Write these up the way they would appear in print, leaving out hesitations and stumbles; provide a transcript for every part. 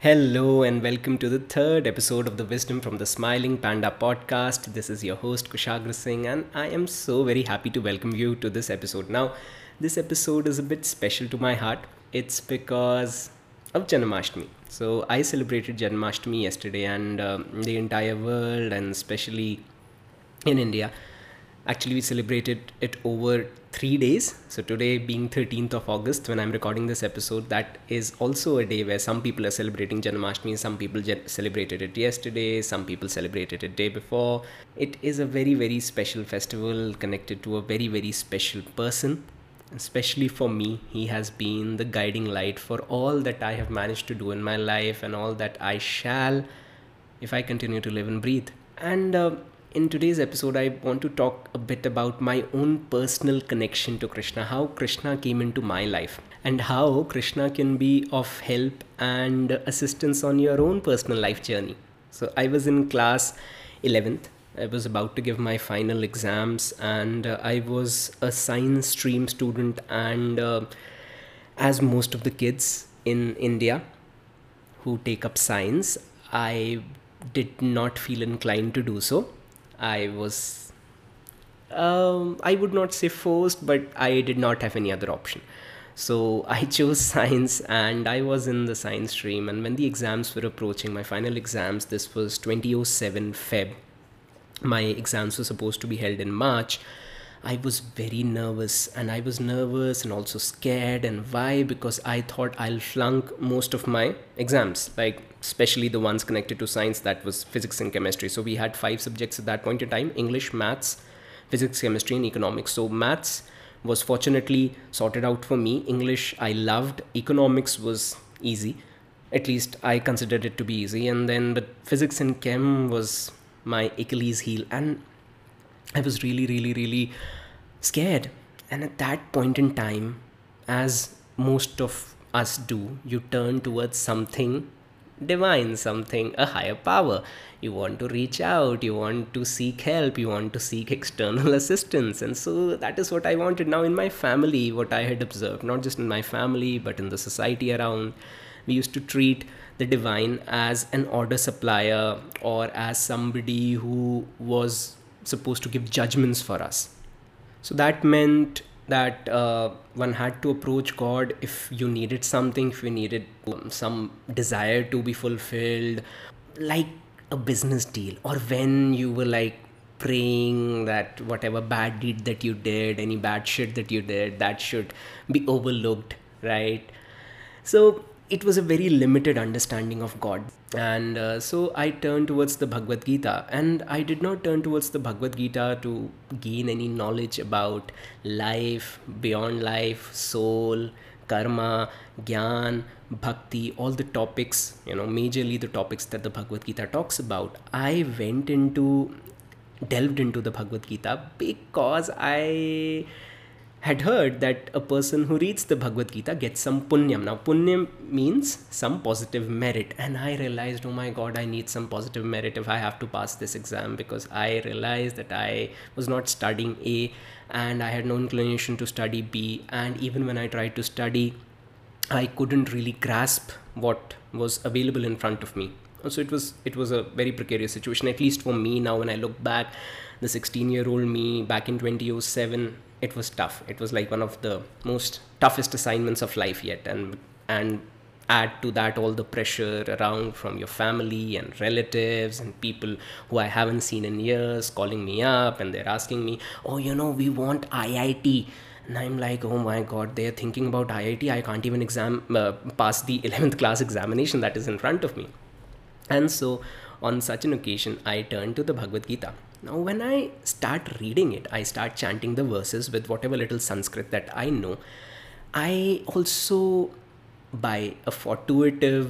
Hello and welcome to the third episode of the Wisdom from the Smiling Panda podcast. This is your host Kushagra Singh and I am so very happy to welcome you to this episode. Now, this episode is a bit special to my heart. It's because of Janmashtami. So I celebrated Janmashtami yesterday and the entire world and especially in India. Actually, we celebrated it over 3 days. So today being 13th of August, when I'm recording this episode, that is also a day where some people are celebrating Janmashtami. Some people celebrated it yesterday. Some people celebrated it day before. It is a very, very special festival connected to a very, very special person. Especially for me, he has been the guiding light for all that I have managed to do in my life and all that I shall if I continue to live and breathe. And in today's episode, I want to talk a bit about my own personal connection to Krishna, how Krishna came into my life and how Krishna can be of help and assistance on your own personal life journey. So I was in class 11th. I was about to give my final exams and I was a science stream student and as most of the kids in India who take up science, I did not feel inclined to do so. I was, I would not say forced, but I did not have any other option. So I chose science and I was in the science stream. And when the exams were approaching, my final exams, this was 2007 Feb. My exams were supposed to be held in March. I was very nervous and also scared. And why? Because I thought I'll flunk most of my exams, like especially the ones connected to science, that was physics and chemistry. So we had 5 subjects at that point in time: English, maths, physics, chemistry and economics. So maths was fortunately sorted out for me. English I loved. Economics was easy. At least I considered it to be easy. And then but physics and chem was my Achilles heel. And I was really scared. And at that point in time, as most of us do, you turn towards something divine, something, a higher power. You want to reach out, you want to seek help, you want to seek external assistance. And so that is what I wanted. Now in my family, what I had observed, not just in my family, but in the society around, we used to treat the divine as an order supplier or as somebody who was supposed to give judgments for us. So that meant that one had to approach God if you needed something, if you needed some desire to be fulfilled, like a business deal, or when you were like praying that whatever bad deed that you did, any bad shit that you did, that should be overlooked, right? So it was a very limited understanding of God. And so I turned towards the Bhagavad Gita, and I did not turn towards the Bhagavad Gita to gain any knowledge about life, beyond life, soul, karma, jnana, bhakti, all the topics, you know, majorly the topics that the Bhagavad Gita talks about. I delved into the Bhagavad Gita because I had heard that a person who reads the Bhagavad Gita gets some punyam. Now, punyam means some positive merit. And I realized, oh my God, I need some positive merit if I have to pass this exam, because I realized that I was not studying A and I had no inclination to study B. And even when I tried to study, I couldn't really grasp what was available in front of me. So it was a very precarious situation, at least for me. Now, when I look back, the 16-year-old me back in 2007, it was tough. It was like one of the most toughest assignments of life yet. And add to that all the pressure around from your family and relatives and people who I haven't seen in years calling me up, and they're asking me, oh, you know, we want IIT. And I'm like, oh my God, they're thinking about IIT. I can't even pass the 11th class examination that is in front of me. And so on such an occasion, I turned to the Bhagavad Gita. Now, when I start reading it, I start chanting the verses with whatever little Sanskrit that I know. I also, by a fortuitous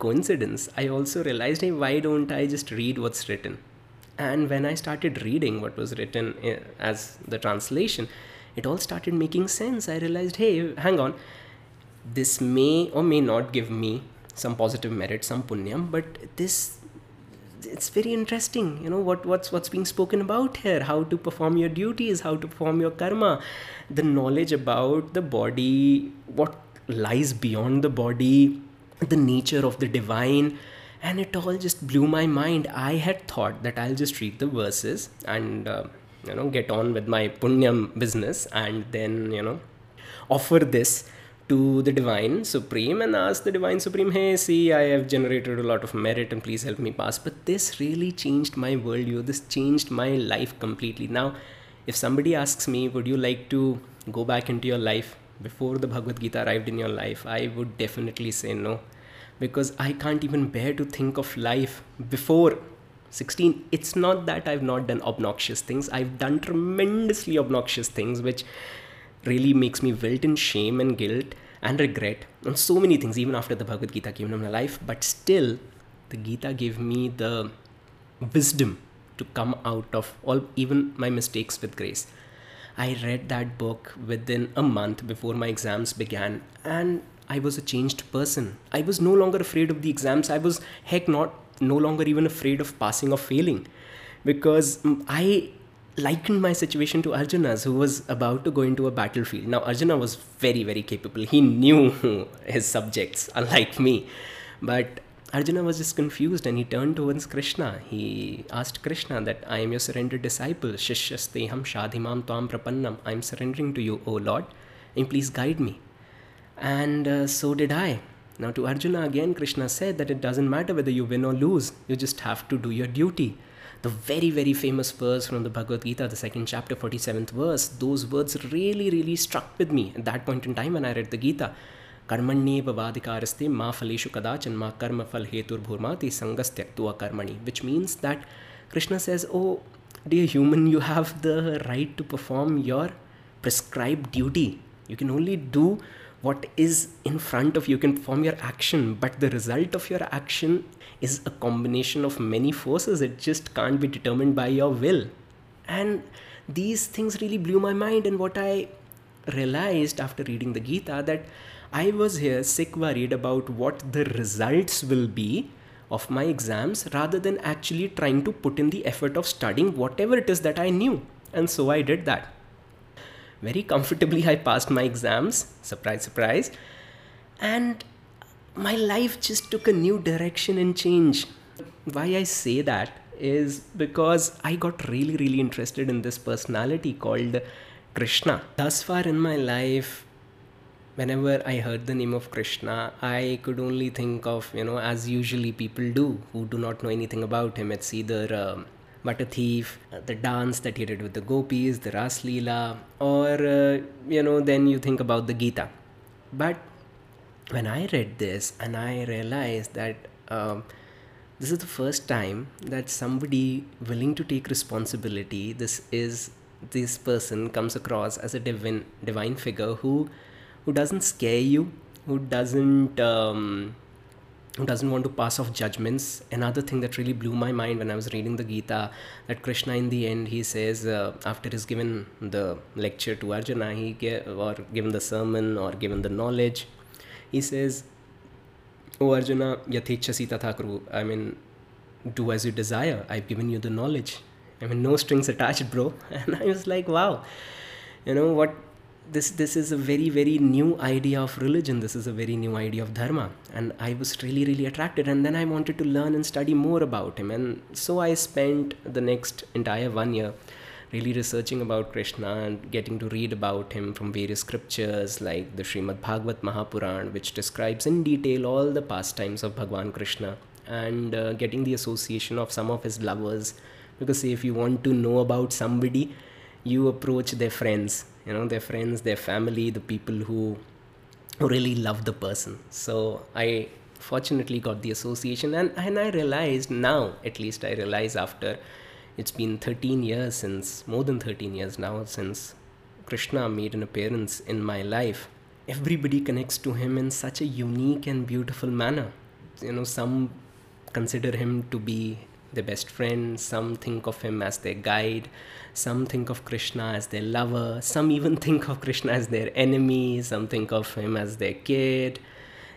coincidence, I also realized, hey, why don't I just read what's written? And when I started reading what was written as the translation, it all started making sense. I realized, hey, hang on, this may or may not give me some positive merit, some punyam, but this, it's very interesting, you know, what's being spoken about here, how to perform your duties, how to perform your karma, the knowledge about the body, what lies beyond the body, the nature of the divine, and it all just blew my mind. I had thought that I'll just read the verses and get on with my punyam business, and then offer this to the Divine Supreme and ask the Divine Supreme, hey, see, I have generated a lot of merit and please help me pass. But this really changed my worldview. This changed my life completely. Now, if somebody asks me, would you like to go back into your life before the Bhagavad Gita arrived in your life? I would definitely say no, because I can't even bear to think of life before 16. It's not that I've not done obnoxious things. I've done tremendously obnoxious things, which really makes me wilt in shame and guilt and regret on so many things, even after the Bhagavad Gita came into my life. But still, the Gita gave me the wisdom to come out of all, even my mistakes, with grace. I read that book within a month before my exams began, and I was a changed person. I was no longer afraid of the exams. I was, heck, no longer even afraid of passing or failing, because I likened my situation to Arjuna's, who was about to go into a battlefield. Now, Arjuna was very, very capable. He knew his subjects, unlike me. But Arjuna was just confused, and he turned towards Krishna. He asked Krishna that, I am your surrendered disciple. Shishyasteham shadhimam tvam prapannam. I am surrendering to you, O Lord, and please guide me. And so did I. Now, to Arjuna again, Krishna said that it doesn't matter whether you win or lose. You just have to do your duty. The very, very famous verse from the Bhagavad Gita, the 2nd chapter, 47th verse, those words really, really struck with me at that point in time when I read the Gita. Karmanye bhavadikaraste ma phaleshu kadachan ma karma phal hetur bhurmati sangastyaktua karmani. Which means that Krishna says, oh, dear human, you have the right to perform your prescribed duty. You can only do what is in front of you. You can perform your action, but the result of your action is a combination of many forces. It just can't be determined by your will. And these things really blew my mind. And what I realized after reading the Gita, that I was here sick worried about what the results will be of my exams, rather than actually trying to put in the effort of studying whatever it is that I knew. And so I did that. Very comfortably, I passed my exams, surprise, surprise, and my life just took a new direction and change. Why I say that is because I got really, really interested in this personality called Krishna. Thus far in my life, whenever I heard the name of Krishna, I could only think of, as usually people do who do not know anything about him. It's either but a thief, the dance that he did with the gopis, the Ras Leela, or, then you think about the Gita. But when I read this and I realized that this is the first time that somebody willing to take responsibility, this person comes across as a divine figure who doesn't scare you, who doesn't want to pass off judgments. Another thing that really blew my mind when I was reading the Gita, that Krishna in the end, he says, after he's given the lecture to Arjuna, given the sermon or given the knowledge, he says, O Arjuna, yathechasi tatha kuru. I mean, do as you desire. I've given you the knowledge. I mean, no strings attached, bro. And I was like, wow, what? This is a very, very new idea of religion. This is a very new idea of dharma. And I was really, really attracted. And then I wanted to learn and study more about him. And so I spent the next entire 1 year really researching about Krishna and getting to read about him from various scriptures like the Srimad Bhagavat Mahapuran, which describes in detail all the pastimes of Bhagwan Krishna, and getting the association of some of his lovers. Because say, if you want to know about somebody, you approach their friends, their family, the people who really love the person. So I fortunately got the association, and I realized now, at least I realize after, it's been more than 13 years now since Krishna made an appearance in my life. Everybody connects to him in such a unique and beautiful manner. Some consider him to be their best friend, some think of him as their guide, some think of Krishna as their lover, some even think of Krishna as their enemy, some think of him as their kid.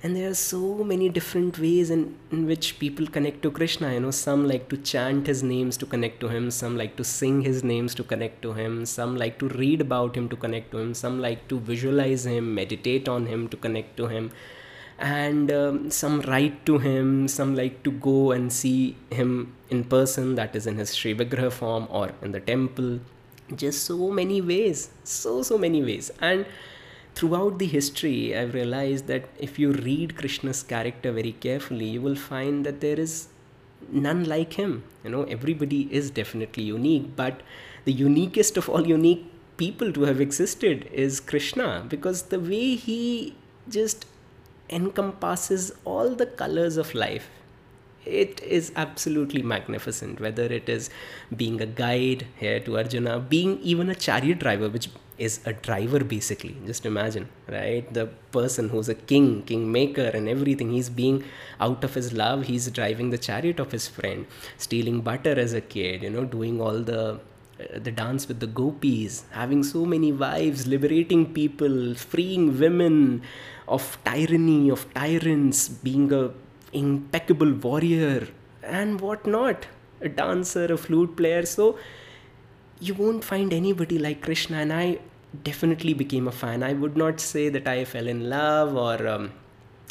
And there are so many different ways in which people connect to Krishna. Some like to chant his names to connect to him, some like to sing his names to connect to him, some like to read about him to connect to him, some like to visualize him, meditate on him to connect to him. and some write to him, some like to go and see him in person, that is in his Sri Vigraha form or in the temple. Just so many ways, so many ways. And throughout the history, I've realized that if you read Krishna's character very carefully, you will find that there is none like him. You know, everybody is definitely unique, but the uniquest of all unique people to have existed is Krishna, because the way he just encompasses all the colors of life, it is absolutely magnificent. Whether it is being a guide here to Arjuna, being even a chariot driver, which is a driver basically, just imagine, right? The person who's a king, kingmaker and everything, he's being out of his love, he's driving the chariot of his friend, stealing butter as a kid, you know, doing all the dance with the gopis, having so many wives, liberating people, freeing women of tyranny, of tyrants, being a impeccable warrior and whatnot, a dancer, a flute player. So you won't find anybody like Krishna, and I definitely became a fan. I would not say that I fell in love or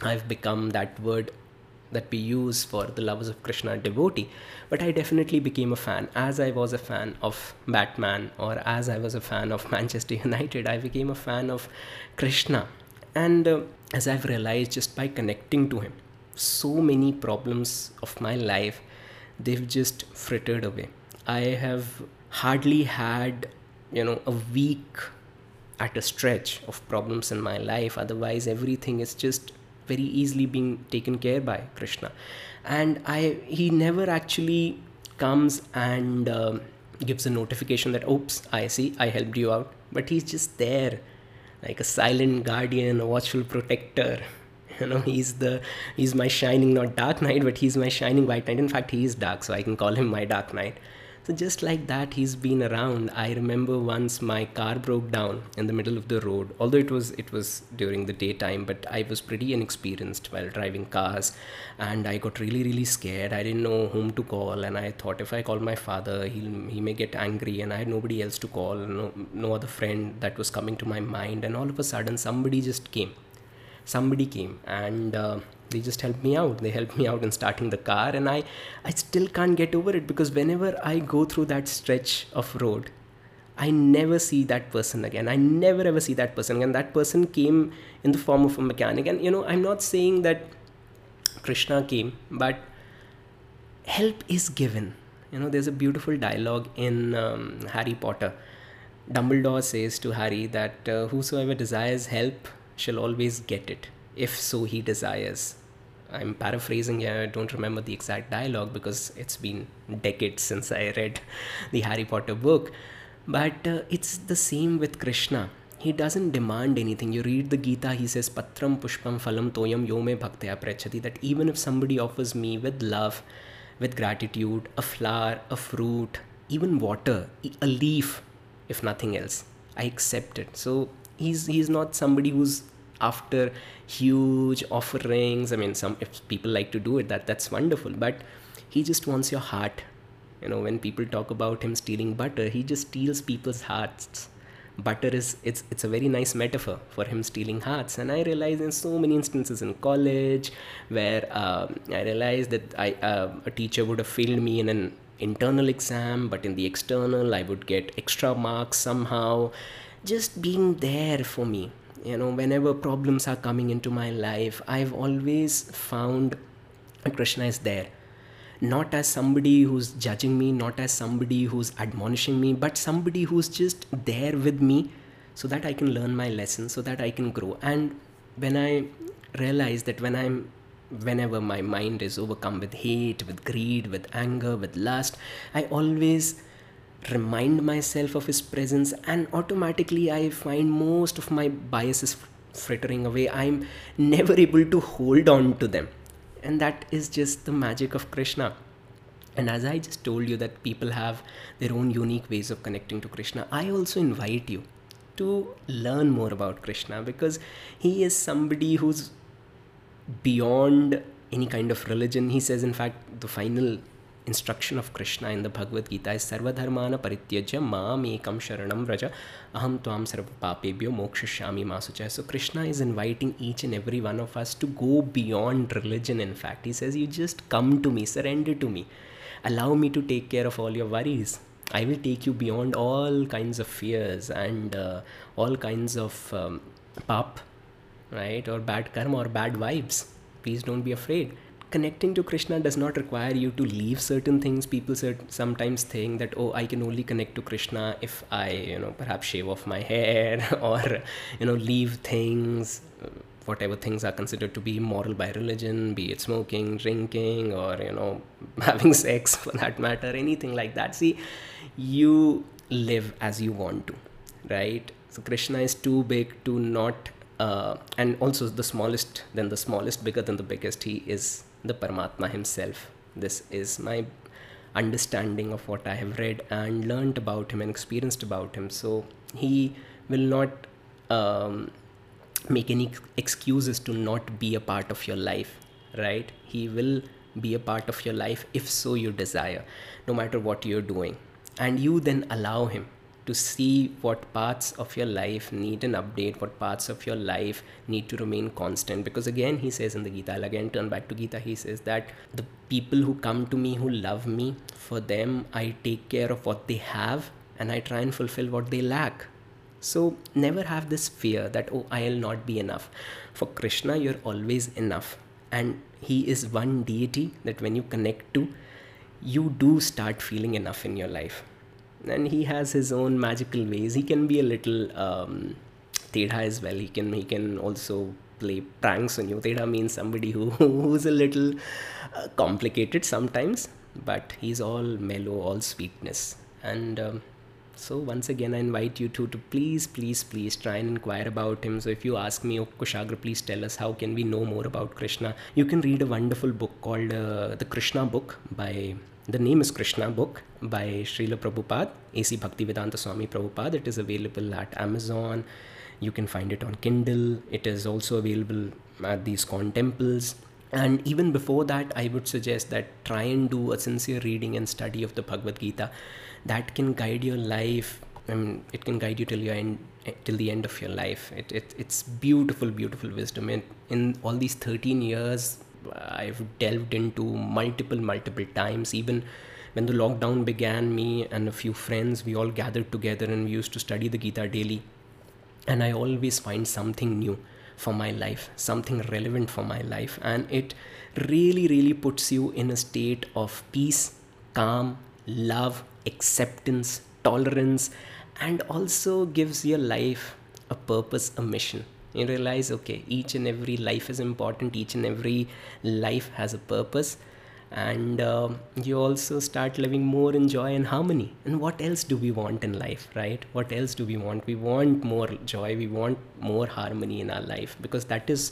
I've become that word that we use for the lovers of Krishna, devotee, but I definitely became a fan. As I was a fan of Batman or as I was a fan of Manchester United, I became a fan of Krishna. And as I've realized, just by connecting to him, so many problems of my life, they've just frittered away. I have hardly had, you know, a week at a stretch of problems in my life. Otherwise, everything is just very easily being taken care by Krishna. And he never actually comes and gives a notification that, oops, I see, I helped you out. But he's just there like a silent guardian, a watchful protector. You know, he's my shining, not dark knight, but he's my shining white knight. In fact, he is dark, so I can call him my dark knight. So just like that, he's been around. I remember once my car broke down in the middle of the road, although it was during the daytime, but I was pretty inexperienced while driving cars. And I got really, really scared. I didn't know whom to call. And I thought if I call my father, he may get angry. And I had nobody else to call, no other friend that was coming to my mind. And all of a sudden, somebody just came. Somebody came and they just helped me out. They helped me out in starting the car, and I still can't get over it, because whenever I go through that stretch of road, I never see that person again. I never ever see that person again. That person came in the form of a mechanic. And you know, I'm not saying that Krishna came, but help is given. You know, there's a beautiful dialogue in Harry Potter. Dumbledore says to Harry that whosoever desires help shall always get it, if so he desires. I'm paraphrasing here, I don't remember the exact dialogue because it's been decades since I read the Harry Potter book. But it's the same with Krishna. He doesn't demand anything. You read the Gita, he says, Patram Pushpam Phalam Toyam Yome Bhaktaya Prachati, that even if somebody offers me with love, with gratitude, a flower, a fruit, even water, a leaf, if nothing else, I accept it. So He's not somebody who's after huge offerings. I mean, if people like to do it, that's wonderful. But he just wants your heart. You know, when people talk about him stealing butter, he just steals people's hearts. Butter is, it's a very nice metaphor for him stealing hearts. And I realized in so many instances in college where I realized that a teacher would have failed me in an internal exam, but in the external, I would get extra marks somehow. Just being there for me, you know, whenever problems are coming into my life, I've always found Krishna is there. Not as somebody who's judging me, not as somebody who's admonishing me, but somebody who's just there with me so that I can learn my lessons, so that I can grow. And when I realize that whenever my mind is overcome with hate, with greed, with anger, with lust, I always remind myself of his presence, and automatically I find most of my biases frittering away. I'm never able to hold on to them, and that is just the magic of Krishna. And as I just told you that people have their own unique ways of connecting to Krishna, I also invite you to learn more about Krishna, because he is somebody who's beyond any kind of religion. He says, in fact, the final instruction of Krishna in the Bhagavad Gita is Sarvadharmana Parityajya Maam Ekam Sharanam Vraja Aham Tvam Sarva Papebhyo Mokshashyami Ma Suchaya. So Krishna is inviting each and every one of us to go beyond religion. In fact, he says, you just come to me, surrender to me, allow me to take care of all your worries. I will take you beyond all kinds of fears and all kinds of pap, right, or bad karma or bad vibes. Please don't be afraid. Connecting to Krishna does not require you to leave certain things. People sometimes think that, oh, I can only connect to Krishna if I, perhaps shave off my hair or, leave things, whatever things are considered to be immoral by religion, be it smoking, drinking, or, having sex for that matter, anything like that. See, you live as you want to, right? So Krishna is too big to not, and also the smallest, bigger than the biggest. He is the Paramatma himself. This is my understanding of what I have read and learnt about him and experienced about him. So he will not make any excuses to not be a part of your life, right? He will be a part of your life if so you desire, no matter what you're doing. And you then allow him to see what parts of your life need an update, what parts of your life need to remain constant. Because again, he says in the Gita, I'll again turn back to Gita, he says that the people who come to me, who love me, for them I take care of what they have and I try and fulfill what they lack. So never have this fear that, oh, I'll not be enough. For Krishna, you're always enough. And he is one deity that when you connect to, you do start feeling enough in your life. And he has his own magical ways. He can be a little Teda as well. He can also play pranks on you. Teda means somebody who's a little complicated sometimes, but he's all mellow, all sweetness. And so once again, I invite you to please try and inquire about him. So if you ask me, oh, Kushagra, please tell us, how can we know more about Krishna? You can read a wonderful book called The Krishna Book by... The name is Krishna Book by Srila Prabhupada, A.C. Bhaktivedanta Swami Prabhupada. It is available at Amazon. You can find it on Kindle. It is also available at the ISKCON temples. And even before that, I would suggest that try and do a sincere reading and study of the Bhagavad Gita. That can guide your life. I mean, it can guide you till the end of your life. It's beautiful, beautiful wisdom. And in all these 13 years, I've delved into multiple times. Even when the lockdown began, me and a few friends, we all gathered together and we used to study the Gita daily. And I always find something new for my life, something relevant for my life. And it really, really puts you in a state of peace, calm, love, acceptance, tolerance, and also gives your life a purpose, a mission. You realize, okay, each and every life is important. Each and every life has a purpose. And you also start living more in joy and harmony. And what else do we want in life, right? What else do we want? We want more joy. We want more harmony in our life, because that is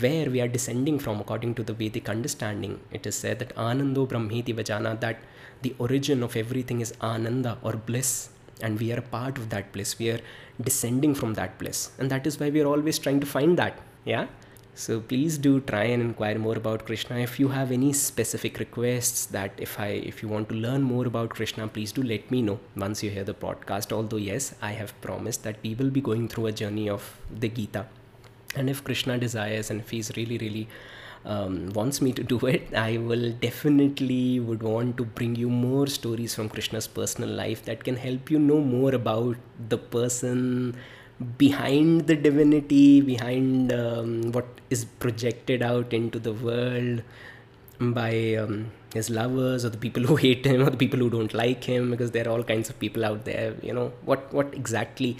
where we are descending from, according to the Vedic understanding. It is said that ānanda brahmeti vajana, that the origin of everything is ānanda or bliss. And we are a part of that bliss. We are descending from that bliss. And that is why we are always trying to find that. Yeah. So please do try and inquire more about Krishna. If you have any specific requests, that if you want to learn more about Krishna, please do let me know once you hear the podcast. Although, yes, I have promised that we will be going through a journey of the Gita. And if Krishna desires, and if he's really, really wants me to do it, I will definitely would want to bring you more stories from Krishna's personal life that can help you know more about the person behind the divinity, behind what is projected out into the world by his lovers, or the people who hate him, or the people who don't like him, because there are all kinds of people out there. What exactly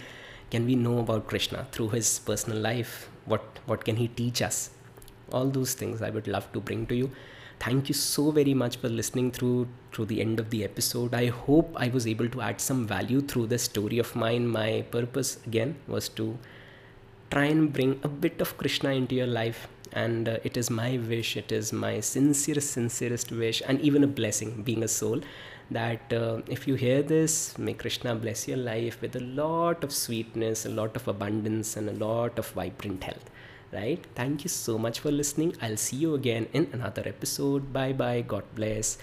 can we know about Krishna through his personal life? What can he teach us? All those things I would love to bring to you. Thank you so very much for listening through the end of the episode. I hope I was able to add some value through this story of mine. My purpose, again, was to try and bring a bit of Krishna into your life. And it is my wish, it is my sincerest wish, and even a blessing, being a soul, that if you hear this, may Krishna bless your life with a lot of sweetness, a lot of abundance, and a lot of vibrant health. Right? Thank you so much for listening. I'll see you again in another episode. Bye bye. God bless.